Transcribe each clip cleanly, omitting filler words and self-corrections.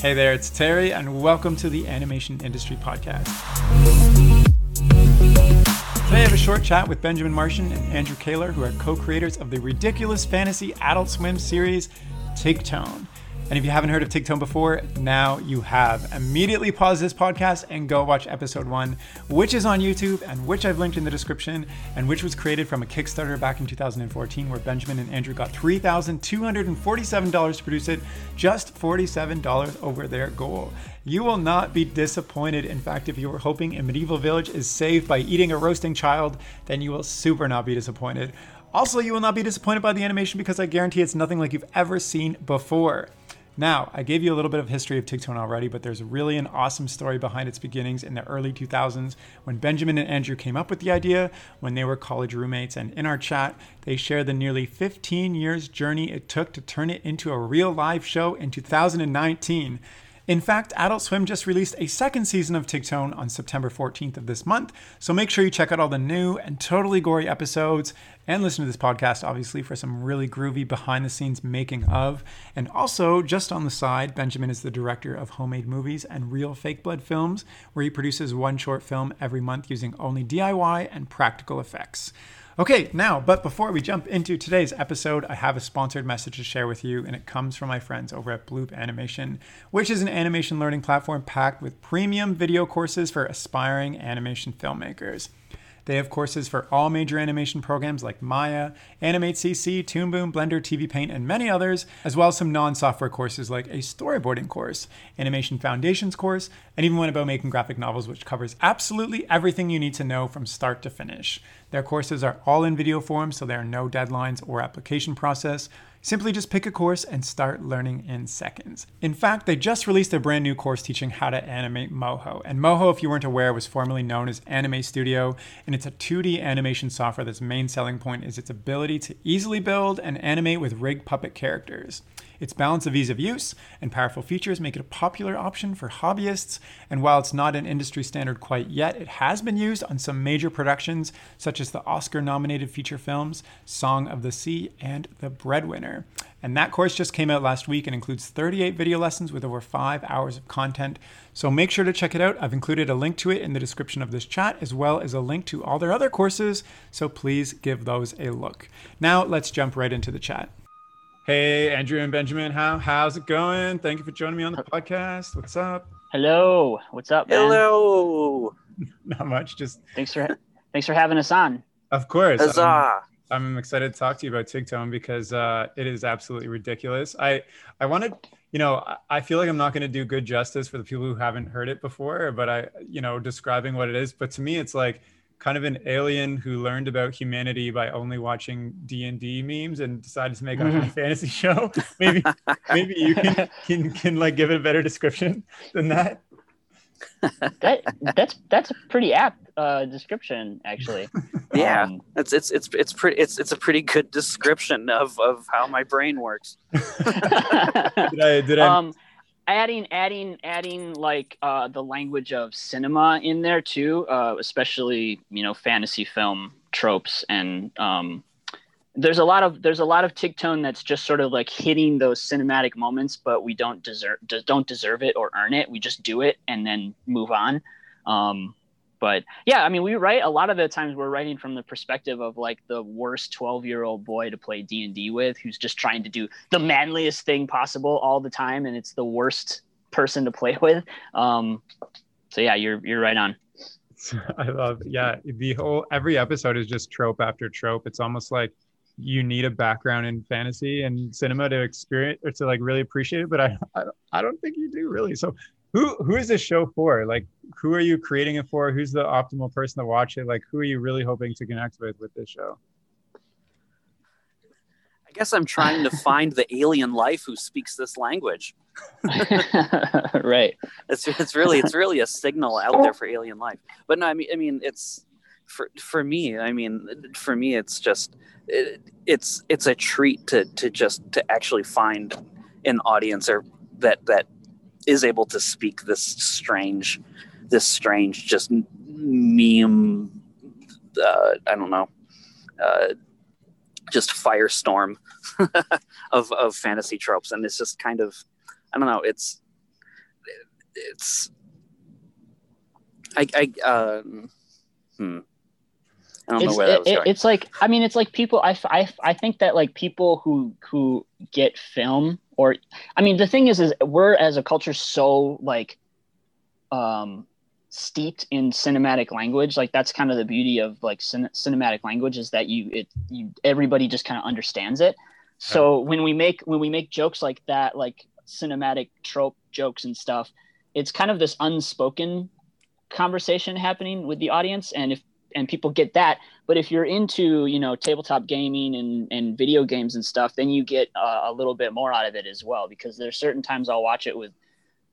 Hey there, it's Terry, and welcome to the Animation Industry Podcast. Today I have a short chat with Benjamin Martian and Andrew Kaler, who are co-creators of the ridiculous fantasy Adult Swim series, Tigtone. And if you haven't heard of Tigtone before, now you have. Immediately pause this podcast and go watch episode 1, which is on YouTube and which I've linked in the description, and which was created from a Kickstarter back in 2014 where Benjamin and Andrew got $3,247 to produce it, just $47 over their goal. You will not be disappointed. In fact, if you were hoping a medieval village is saved by eating a roasting child, then you will super not be disappointed. Also, you will not be disappointed by the animation because I guarantee it's nothing like you've ever seen before. Now, I gave you a little bit of history of Tigtone already, but there's really an awesome story behind its beginnings in the early 2000s when Benjamin and Andrew came up with the idea when they were college roommates. And in our chat, they shared the nearly 15 years journey it took to turn it into a real live show in 2019. In fact, Adult Swim just released a second season of Tigtone on September 14th of this month, so make sure you check out all the new and totally gory episodes and listen to this podcast, obviously, for some really groovy behind-the-scenes making of. And also, just on the side, Benjamin is the director of homemade movies and real fake blood films, where he produces one short film every month using only DIY and practical effects. Okay, now, but before we jump into today's episode, I have a sponsored message to share with you, and it comes from my friends over at Bloop Animation, which is an animation learning platform packed with premium video courses for aspiring animation filmmakers. They have courses for all major animation programs like Maya, Animate CC, Toon Boom, Blender, TV Paint, and many others, as well as some non-software courses like a storyboarding course, animation foundations course, and even one about making graphic novels, which covers absolutely everything you need to know from start to finish. Their courses are all in video form, so there are no deadlines or application process. Simply just pick a course and start learning in seconds. In fact, they just released a brand new course teaching how to animate Moho. And Moho, if you weren't aware, was formerly known as Anime Studio, and it's a 2D animation software that's main selling point is its ability to easily build and animate with rig puppet characters. Its balance of ease of use and powerful features make it a popular option for hobbyists, and while it's not an industry standard quite yet, it has been used on some major productions such as the Oscar-nominated feature films Song of the Sea and The Breadwinner. And that course just came out last week and includes 38 video lessons with over 5 hours of content. So make sure to check it out. I've included a link to it in the description of this chat, as well as a link to all their other courses, so please give those a look. Now let's jump right into the chat. Hey, Andrew and Benjamin, how's it going? Thank you for joining me on the podcast. What's up? Hello. What's up, man? Hello. Not much. Just thanks for having us on. Of course. Huzzah. I'm excited to talk to you about Tigtone because it is absolutely ridiculous. I wanted, I feel like I'm not going to do good justice for the people who haven't heard it before, but describing what it is. But to me, it's like kind of an alien who learned about humanity by only watching D&D memes and decided to make a fantasy show. Maybe you can like give it a better description than that. That's a pretty apt description, actually. Yeah, it's a pretty good description of how my brain works. Did I? Adding like the language of cinema in there too, especially fantasy film tropes, and there's a lot of Tigtone that's just sort of like hitting those cinematic moments, but we don't deserve it or earn it. We just do it and then move on. But yeah, we write a lot of the times we're writing from the perspective of like the worst 12-year-old boy to play D&D with, who's just trying to do the manliest thing possible all the time, and it's the worst person to play with. So yeah, you're right on. I love every episode is just trope after trope. It's almost like you need a background in fantasy and cinema to experience or to like really appreciate it, but I don't think you do really. So Who is this show for? Like, who are you creating it for? Who's the optimal person to watch it? Like, who are you really hoping to connect with this show? I guess I'm trying to find the alien life who speaks this language. Right. It's really a signal out there for alien life. But no, it's for me, it's just it's a treat to actually find an audience or that is able to speak this strange just meme, just firestorm of fantasy tropes. And it's just kind of, I don't know, it's I don't know where that was going. It's like, I mean, it's like people, I think that like people who get film, or, I mean, the thing is we're as a culture so like steeped in cinematic language. Like that's kind of the beauty of like cinematic language is that everybody just kind of understands it. So when we make jokes like that, like cinematic trope jokes and stuff, it's kind of this unspoken conversation happening with the audience. And people get that, but if you're into, you know, tabletop gaming and video games and stuff, then you get a little bit more out of it as well, because there's certain times I'll watch it with,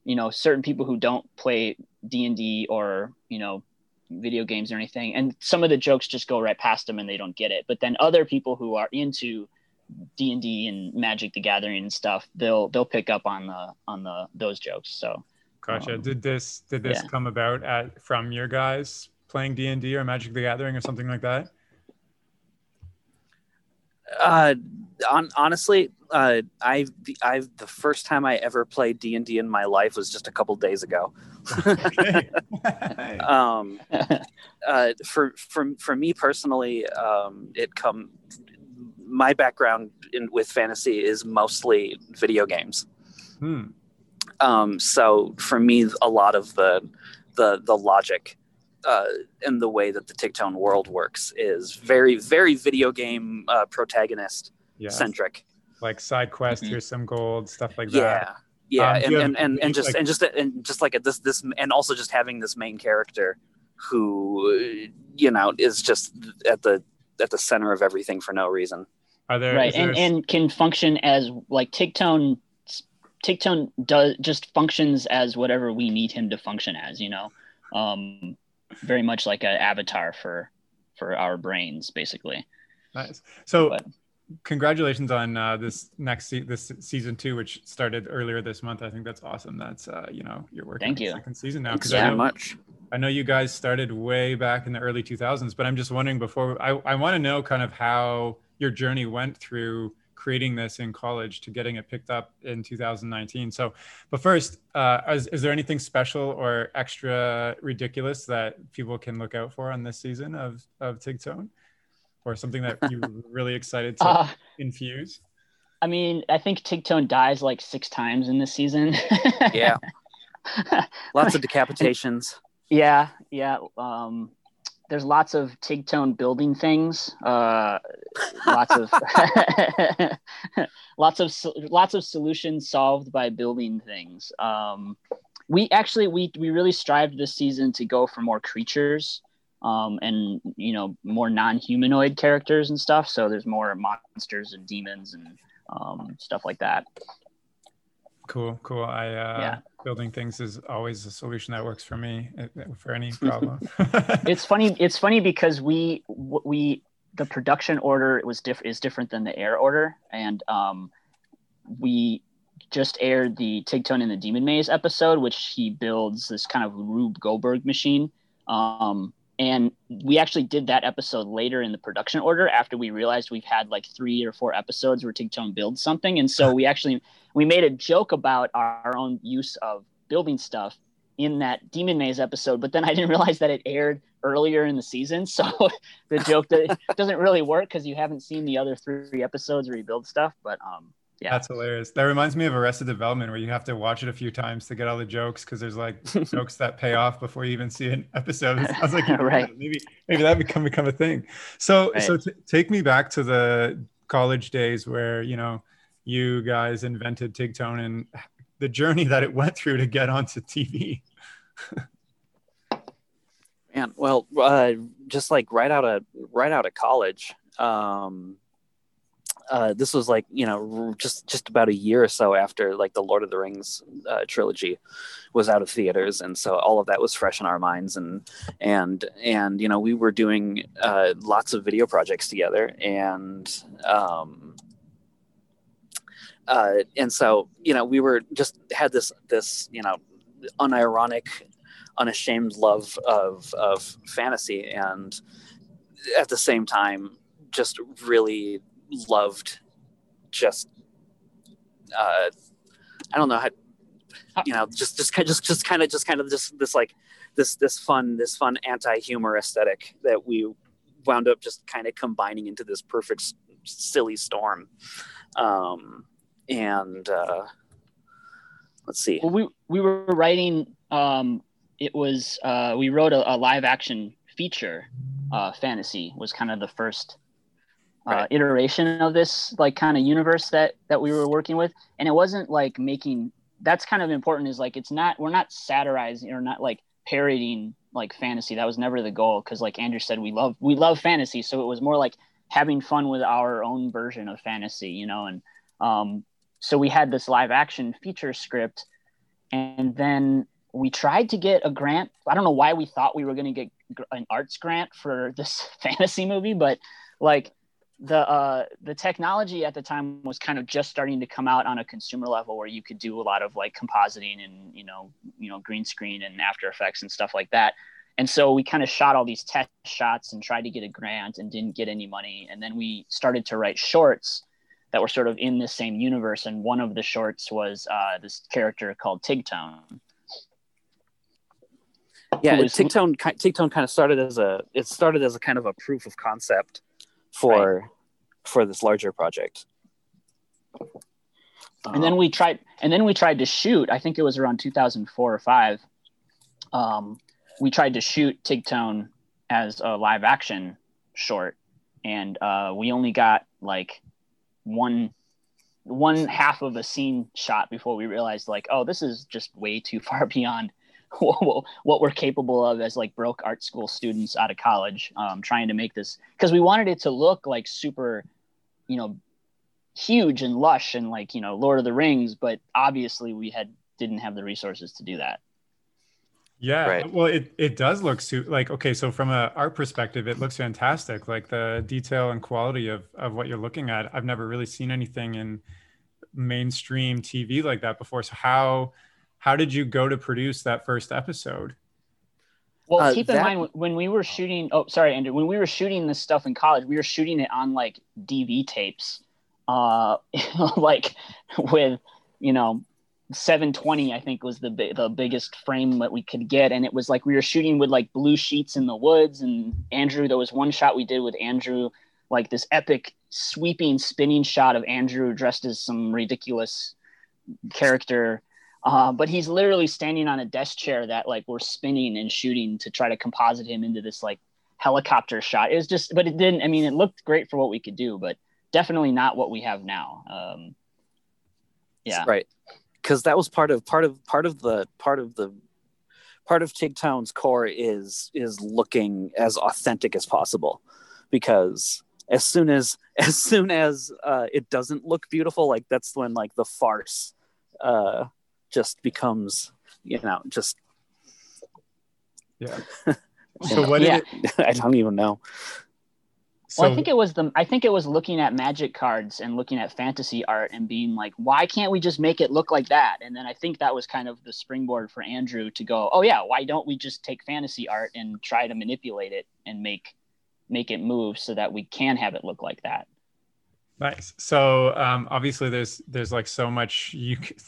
you know, certain people who don't play D&D or, you know, video games or anything, and some of the jokes just go right past them and they don't get it. But then other people who are into D&D and Magic the Gathering and stuff, they'll pick up on those jokes. So gotcha. Did this come about from your guys playing D&D or Magic the Gathering or something like that? Honestly, I've the first time I ever played D&D in my life was just a couple days ago. For me personally, my background with fantasy is mostly video games. So for me, a lot of the logic and the way that the Tigtone world works is very, very video game protagonist centric. Like side quest, here's some gold, stuff like that. Yeah, and also just having this main character who, you know, is just at the center of everything for no reason. And can function as like Tigtone. Tigtone just functions as whatever we need him to function as, you know. Very much like an avatar for our brains, basically. Nice. So, congratulations on this season 2, which started earlier this month. I think that's awesome. That's you're working on the second season now. Thanks so much. I know you guys started way back in the early 2000s, but I'm just wondering before I want to know kind of how your journey went through creating this in college to getting it picked up in 2019. So, but first, is there anything special or extra ridiculous that people can look out for on this season of Tigtone, or something that you're really excited to infuse? I mean, I think Tigtone dies like 6 times in this season. Yeah. Lots of decapitations. Yeah. There's lots of Tigtone building things, lots of solutions solved by building things. We really strived this season to go for more creatures, and you know, more non-humanoid characters and stuff. So there's more monsters and demons and stuff like that. Cool. Building things is always a solution that works for me for any problem. It's funny because we the production order is different than the air order, and we just aired the Tigtone and the Demon Maze episode, which he builds this kind of Rube Goldberg machine. And we actually did that episode later in the production order after we realized we've had like 3 or 4 episodes where Tigtone builds something. And so we made a joke about our own use of building stuff in that Demon Maze episode, but then I didn't realize that it aired earlier in the season. So the joke that doesn't really work because you haven't seen the other 3 episodes where you build stuff, but yeah. That's hilarious. That reminds me of Arrested Development, where you have to watch it a few times to get all the jokes, because there's like jokes that pay off before you even see an episode. I was like, right. Maybe that become a thing. So right. So take me back to the college days where, you know, you guys invented Tigtone and the journey that it went through to get onto TV. Man, well, just like right out of college. This was like, you know, just about a year or so after like the Lord of the Rings trilogy was out of theaters, and so all of that was fresh in our minds, and you know, we were doing lots of video projects together, and so, you know, we were just had this you know, unironic, unashamed love of fantasy, and at the same time just really loved just I don't know how you know, just kind of this fun anti-humor aesthetic that we wound up just kind of combining into this perfect silly storm. Let's see. Well, we were writing. We wrote a live action feature. Fantasy was kind of the first iteration of this like kind of universe that we were working with, and it wasn't like making. That's kind of important. Is like we're not satirizing or not like parodying like fantasy. That was never the goal, because like Andrew said, we love fantasy, so it was more like having fun with our own version of fantasy, you know, and. So we had this live action feature script, and then we tried to get a grant. I don't know why we thought we were going to get an arts grant for this fantasy movie, but like the technology at the time was kind of just starting to come out on a consumer level, where you could do a lot of like compositing and, you know, green screen and After Effects and stuff like that. And so we kind of shot all these test shots and tried to get a grant and didn't get any money. And then we started to write shorts that were sort of in this same universe, and one of the shorts was this character called Tigtone. Yeah, Tigtone kind of started as a kind of a proof of concept for this larger project. And then we tried to shoot. I think it was around 2004 or 2005. We tried to shoot Tigtone as a live action short, and we only got like one half of a scene shot before we realized like, oh, this is just way too far beyond what we're capable of as like broke art school students out of college, trying to make this, because we wanted it to look like super, you know, huge and lush and like, you know, Lord of the Rings, but obviously we didn't have the resources to do that. Yeah, right. Well, it does look like, okay, so from an art perspective, it looks fantastic. Like the detail and quality of what you're looking at, I've never really seen anything in mainstream TV like that before. So how did you go to produce that first episode? Well, keep in mind when we were shooting, Andrew, when we were shooting this stuff in college, we were shooting it on like DV tapes, like with, you know, 720 I think was the biggest frame that we could get, and it was like we were shooting with like blue sheets in the woods. And Andrew, there was one shot we did with Andrew, like this epic sweeping spinning shot of Andrew dressed as some ridiculous character, but he's literally standing on a desk chair that like we're spinning and shooting to try to composite him into this like helicopter shot. It was just, but it didn't, I mean, it looked great for what we could do, but definitely not what we have now. Yeah, right. Because that was part of Tigtone's core is looking as authentic as possible, because as soon as it doesn't look beautiful, like that's when like the farce just becomes, you know, just yeah. So what did it? I don't even know. Well, I think it was looking at magic cards and looking at fantasy art and being like, why can't we just make it look like that? And then I think that was kind of the springboard for Andrew to go, oh yeah, why don't we just take fantasy art and try to manipulate it and make it move so that we can have it look like that. Nice. So obviously there's like so much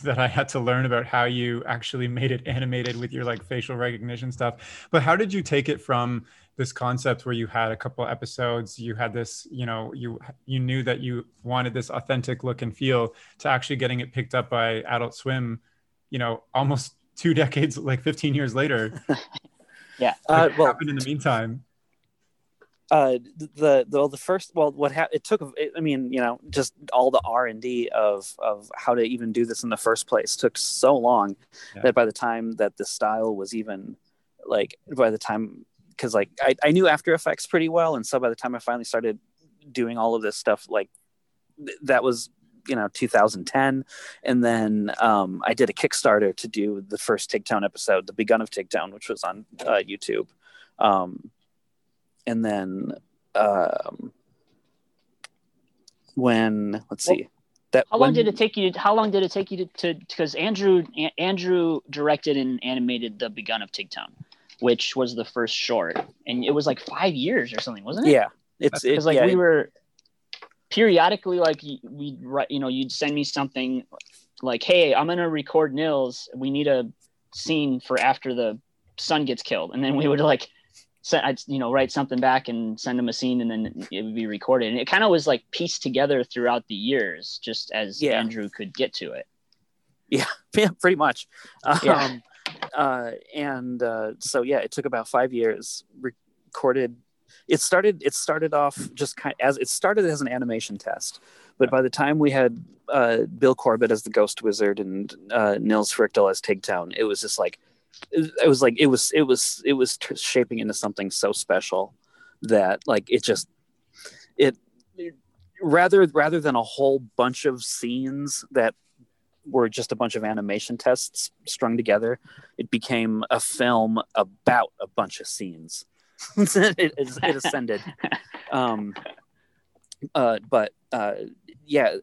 that I had to learn about how you actually made it animated with your like facial recognition stuff. But how did you take it from this concept where you had a couple episodes, you had this, you know, you knew that you wanted this authentic look and feel, to actually getting it picked up by Adult Swim, you know, almost 2 decades, like 15 years later? Yeah. What happened in the meantime? Just all the R&D of how to even do this in the first place took so long that by the time that the style was even like, by the time, because like I knew After Effects pretty well, and so by the time I finally started doing all of this stuff, like that was, you know, 2010, and then I did a Kickstarter to do the first Tigtone episode, The Begun of Tigtone, which was on YouTube. And then how long did it take you to, because Andrew directed and animated The Begun of Tigtone, which was the first short, and it was like 5 years or something, wasn't it? Yeah. We were periodically like, we'd write, you know, you'd send me something like, hey, I'm going to record Nils. We need a scene for after the son gets killed. And then we would like, I'd, you know, write something back and send them a scene, and then it would be recorded. And it kind of was like pieced together throughout the years, just as Andrew could get to it. Yeah, pretty much. So yeah, it took about 5 years. Recorded. It started off just kind of as an animation test, but by the time we had Bill Corbett as the Ghost Wizard and Nils Frichtel as Tigtone, it was just like, it was shaping into something so special that like it rather than a whole bunch of scenes that were just a bunch of animation tests strung together, it became a film about a bunch of scenes. it ascended. And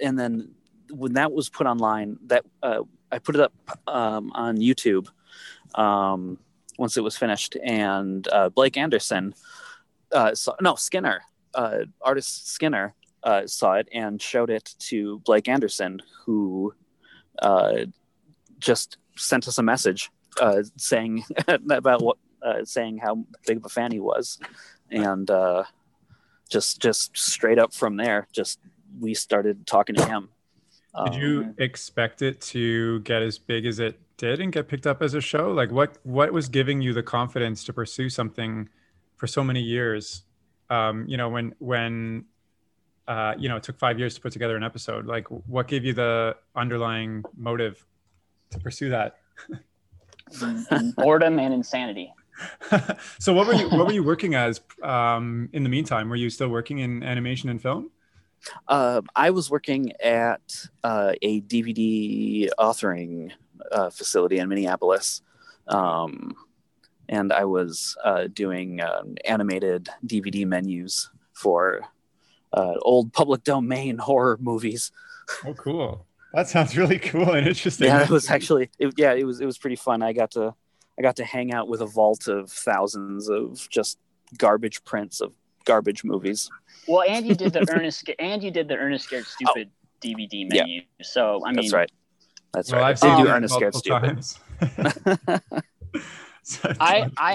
then when that was put online, that I put it up on YouTube once it was finished, and Blake Anderson artist Skinner saw it and showed it to Blake Anderson, who just sent us a message saying about what saying how big of a fan he was, and just straight up from there, just we started talking to him. Did you expect it to get as big as it did and get picked up as a show? Like what was giving you the confidence to pursue something for so many years? You know, when you know, it took 5 years to put together an episode, like what gave you the underlying motive to pursue that? Boredom and insanity. So what were you working as in the meantime? Were you still working in animation and film? I was working at a DVD authoring facility in Minneapolis, and I was doing animated DVD menus for old public domain horror movies. Oh, cool! That sounds really cool and interesting. Yeah, it was pretty fun. I got to hang out with a vault of thousands of just garbage prints of garbage movies. Well, and you did the Ernest Scared Stupid DVD menu. Yeah. So I mean, that's right. That's well, right. I did do Ernest Scared Stupid. I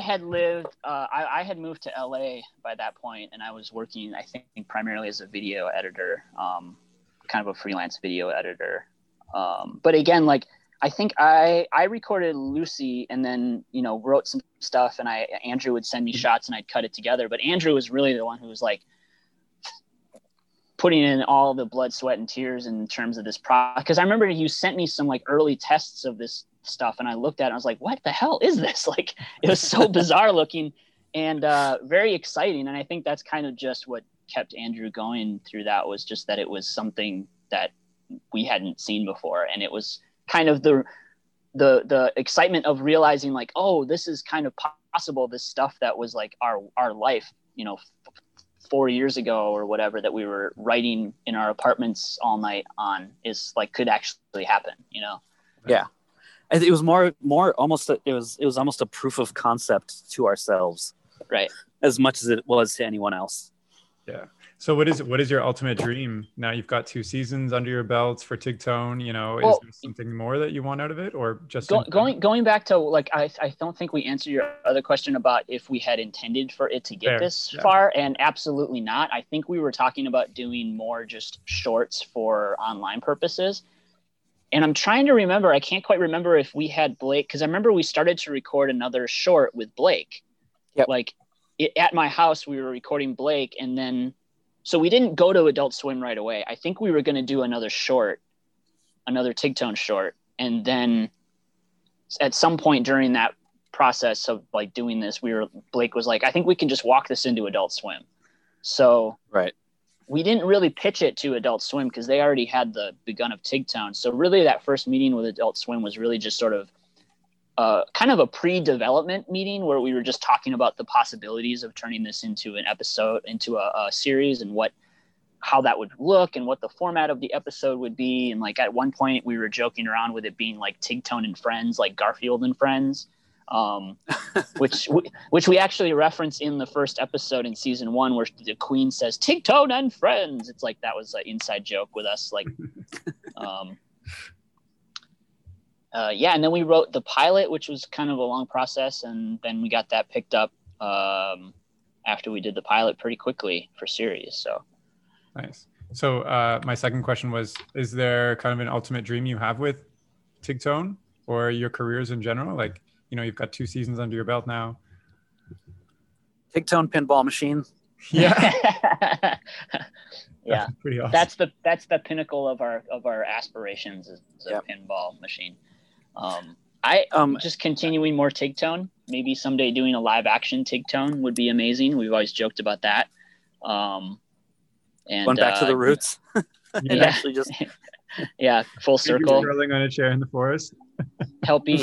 had moved to LA by that point, and I was working, I think, primarily as a video editor, kind of a freelance video editor. But again, like I think I recorded Lucy, and then, you know, wrote some stuff, and Andrew would send me shots, and I'd cut it together. But Andrew was really the one who was like putting in all the blood, sweat, and tears in terms of this product. Because I remember you sent me some like early tests of this stuff, and I looked at it and I was like, what the hell is this? Like, it was so bizarre looking and very exciting. And I think that's kind of just what kept Andrew going through that, was just that it was something that we hadn't seen before, and it was kind of the excitement of realizing like, oh, this is kind of possible, this stuff that was like our life, you know, 4 years ago or whatever, that we were writing in our apartments all night on, is like, could actually happen, you know? Yeah. It was more almost. It was almost a proof of concept to ourselves, right? As much as it was to anyone else. Yeah. So, what is your ultimate dream? Now you've got 2 seasons under your belts for Tigtone. You know, is there something more that you want out of it, or just going back to like, I don't think we answered your other question about if we had intended for it to get far, and absolutely not. I think we were talking about doing more just shorts for online purposes. And I'm trying to remember, I can't quite remember if we had Blake, because I remember we started to record another short with Blake. Yep. Like at my house, we were recording Blake, and then, so we didn't go to Adult Swim right away. I think we were going to do another short, another Tigtone short. And then at some point during that process of like doing this, Blake was like, I think we can just walk this into Adult Swim. So, right. We didn't really pitch it to Adult Swim because they already had the begun of Tigtone. So really that first meeting with Adult Swim was really just sort of kind of a pre-development meeting where we were just talking about the possibilities of turning this into an episode, into a series, and how that would look and what the format of the episode would be. And like at one point we were joking around with it being like Tigtone and Friends, like Garfield and Friends. Which we actually reference in the first episode in season 1, where the queen says Tigtone and Friends. It's like, that was an inside joke with us. Like, yeah, and then we wrote the pilot, which was kind of a long process, and then we got that picked up after we did the pilot pretty quickly for series. So nice. So my second question was, is there kind of an ultimate dream you have with Tigtone or your careers in general? Like, you know, you've got 2 seasons under your belt now. Tigtone pinball machine. Yeah. Yeah. That's pretty awesome. That's the pinnacle of our aspirations is a pinball machine. I just continuing more Tigtone. Maybe someday doing a live action Tigtone would be amazing. We've always joked about that. And went back to the roots. Yeah. And actually just full circle. Rolling on a chair in the forest. Helpy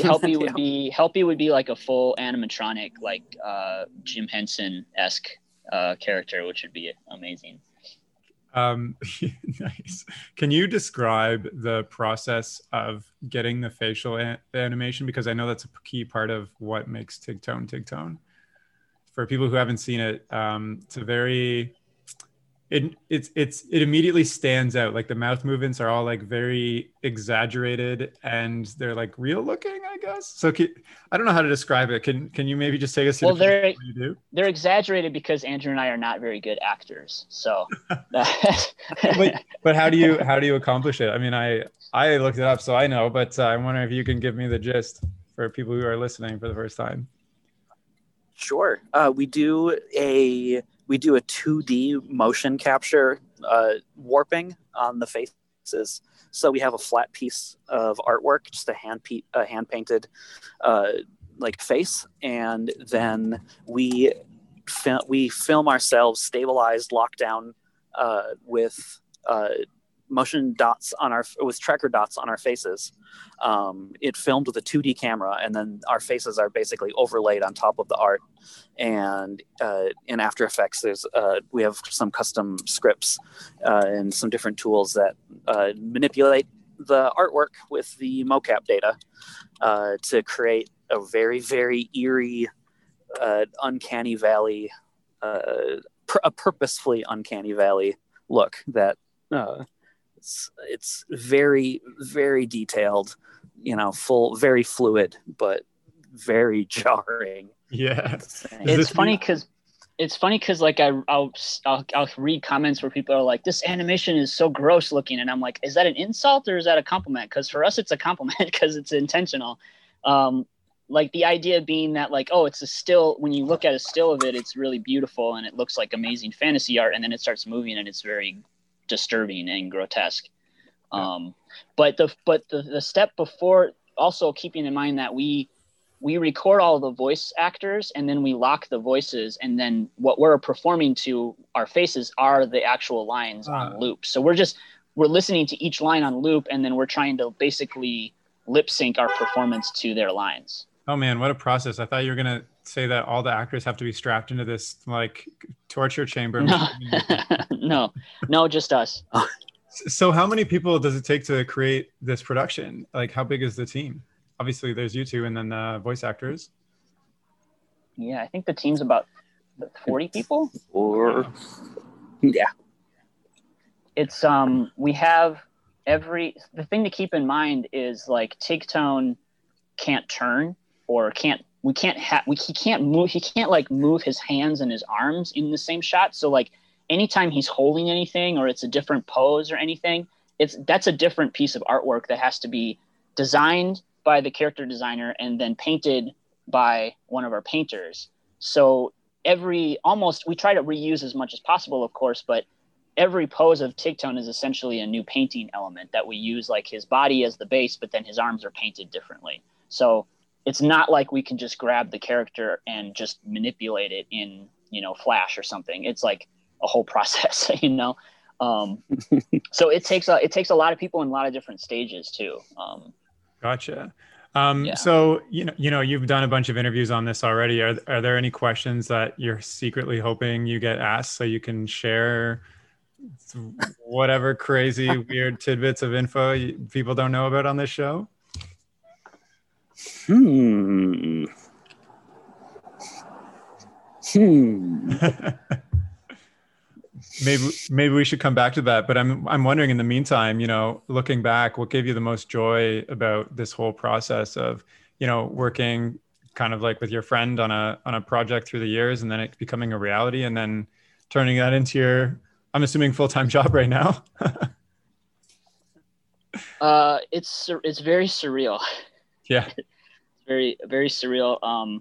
yeah. would be like a full animatronic, like Jim Henson-esque character, which would be amazing. Nice. Can you describe the process of getting the facial animation? Because I know that's a key part of what makes Tigtone. For people who haven't seen it, it's a very... It immediately stands out. Like the mouth movements are all like very exaggerated and they're like real looking, I guess. So I don't know how to describe it. Can you maybe just take us through they're exaggerated because Andrew and I are not very good actors. So but how do you accomplish it? I mean, I looked it up, so I know, but I'm wondering if you can give me the gist for people who are listening for the first time. Sure. We do a 2D motion capture warping on the faces. So we have a flat piece of artwork, just a hand painted like face, and then we film ourselves stabilized, locked down with motion dots with tracker dots on our faces. It filmed with a 2D camera, and then our faces are basically overlaid on top of the art. And in After Effects, we have some custom scripts and some different tools that manipulate the artwork with the mocap data to create a very, very eerie, uncanny valley, a purposefully uncanny valley look that. It's very, very detailed, you know, full, very fluid, but very jarring. Yeah. It's funny because like I'll read comments where people are like, this animation is so gross looking. And I'm like, is that an insult or is that a compliment? Because for us, it's a compliment because it's intentional. Like the idea being that like, oh, it's a still, when you look at a still of it, it's really beautiful and it looks like amazing fantasy art. And then it starts moving and it's very disturbing and grotesque. But the step before, also keeping in mind that we record all the voice actors and then we lock the voices, and then what we're performing to our faces are the actual lines on loop. So we're listening to each line on loop, and then we're trying to basically lip sync our performance to their lines. Oh man, what a process. I thought you were gonna say that all the actors have to be strapped into this like torture chamber. No, just us. So how many people does it take to create this production? Like how big is the team? Obviously there's you two and then the voice actors. Yeah, I think the team's about 40 people. Or yeah. It's we have the thing to keep in mind is like Tigtone can't turn or can't he can't move his hands and his arms in the same shot. So like anytime he's holding anything or it's a different pose or anything, that's a different piece of artwork that has to be designed by the character designer and then painted by one of our painters. So we try to reuse as much as possible, of course, but every pose of Tigtone is essentially a new painting element that we use, like his body as the base, but then his arms are painted differently. So it's not like we can just grab the character and just manipulate it in, you know, Flash or something. It's like a whole process, you know? So it takes a lot of people in a lot of different stages too. Gotcha. Yeah. So, you know, you've done a bunch of interviews on this already. Are there any questions that you're secretly hoping you get asked so you can share whatever crazy, weird tidbits of info people don't know about on this show? Maybe we should come back to that. But I'm wondering, in the meantime, you know, looking back, what gave you the most joy about this whole process of, you know, working kind of like with your friend on a project through the years, and then it becoming a reality, and then turning that into your, I'm assuming, full-time job right now. It's very surreal. Yeah. Very, very surreal.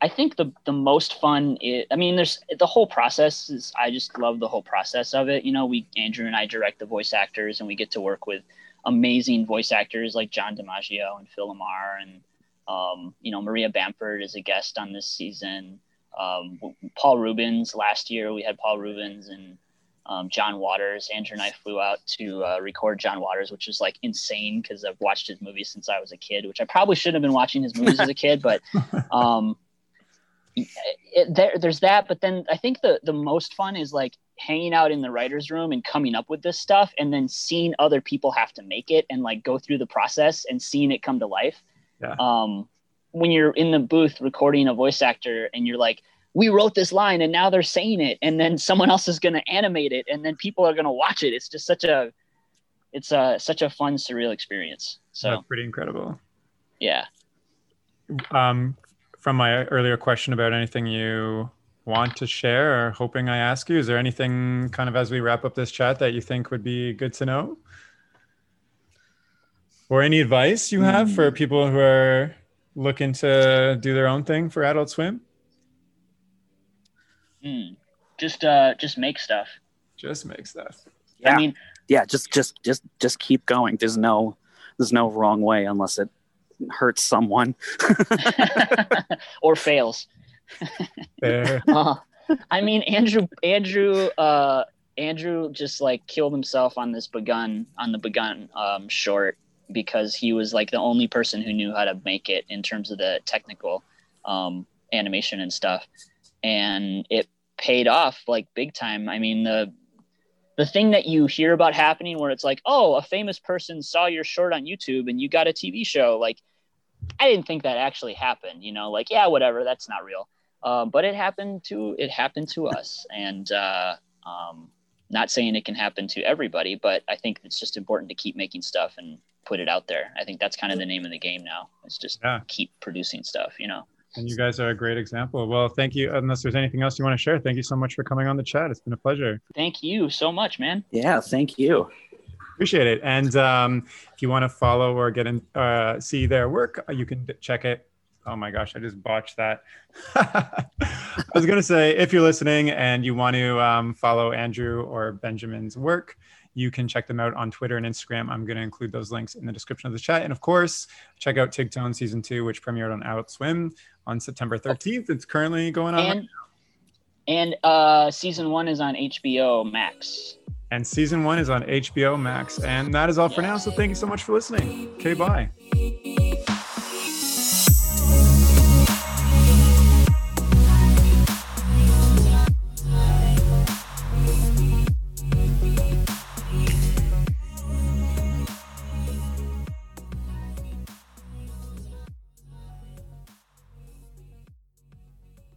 I think the most fun is, I mean, there's the whole process is, I just love the whole process of it. You know, Andrew and I direct the voice actors, and we get to work with amazing voice actors like John DiMaggio and Phil Lamar, and, you know, Maria Bamford is a guest on this season. Paul Reubens, last year we had Paul Reubens and John Waters. Andrew and I flew out to record John Waters, which was like insane because I've watched his movies since I was a kid, which I probably shouldn't have been watching his movies as a kid, but there's that. But then I think the most fun is like hanging out in the writer's room and coming up with this stuff, and then seeing other people have to make it and like go through the process and seeing it come to life. Yeah. When you're in the booth recording a voice actor and you're like, we wrote this line and now they're saying it, and then someone else is going to animate it, and then people are going to watch it. It's just such a fun, surreal experience. So that's pretty incredible. Yeah. From my earlier question about anything you want to share or hoping I ask you, is there anything kind of as we wrap up this chat that you think would be good to know? Or any advice you have for people who are looking to do their own thing for Adult Swim? Just make stuff. Just make stuff. Yeah. I mean, yeah, just keep going. There's no wrong way unless it hurts someone or fails. I mean, Andrew just like killed himself on the Begun short, because he was like the only person who knew how to make it in terms of the technical animation and stuff. And it paid off like big time. I mean, the thing that you hear about happening where it's like, oh, a famous person saw your short on YouTube and you got a TV show. Like, I didn't think that actually happened, you know, like, yeah, whatever, that's not real. But it happened to us. And, not saying it can happen to everybody, but I think it's just important to keep making stuff and put it out there. I think that's kind of the name of the game now. It's just keep producing stuff, you know. And you guys are a great example. Well, thank you. Unless there's anything else you want to share, thank you so much for coming on the chat. It's been a pleasure. Thank you so much, man. Yeah, thank you. Appreciate it. And if you want to follow or get in, see their work, you can check it. Oh my gosh, I just botched that. I was going to say, if you're listening and you want to follow Andrew or Benjamin's work, you can check them out on Twitter and Instagram. I'm going to include those links in the description of the chat. And of course, check out Tigtone Season 2, which premiered on Adult Swim on September 13th. It's currently going on. And Season 1 is on HBO Max. And Season 1 is on HBO Max. And that is all for now. So thank you so much for listening. Okay, bye.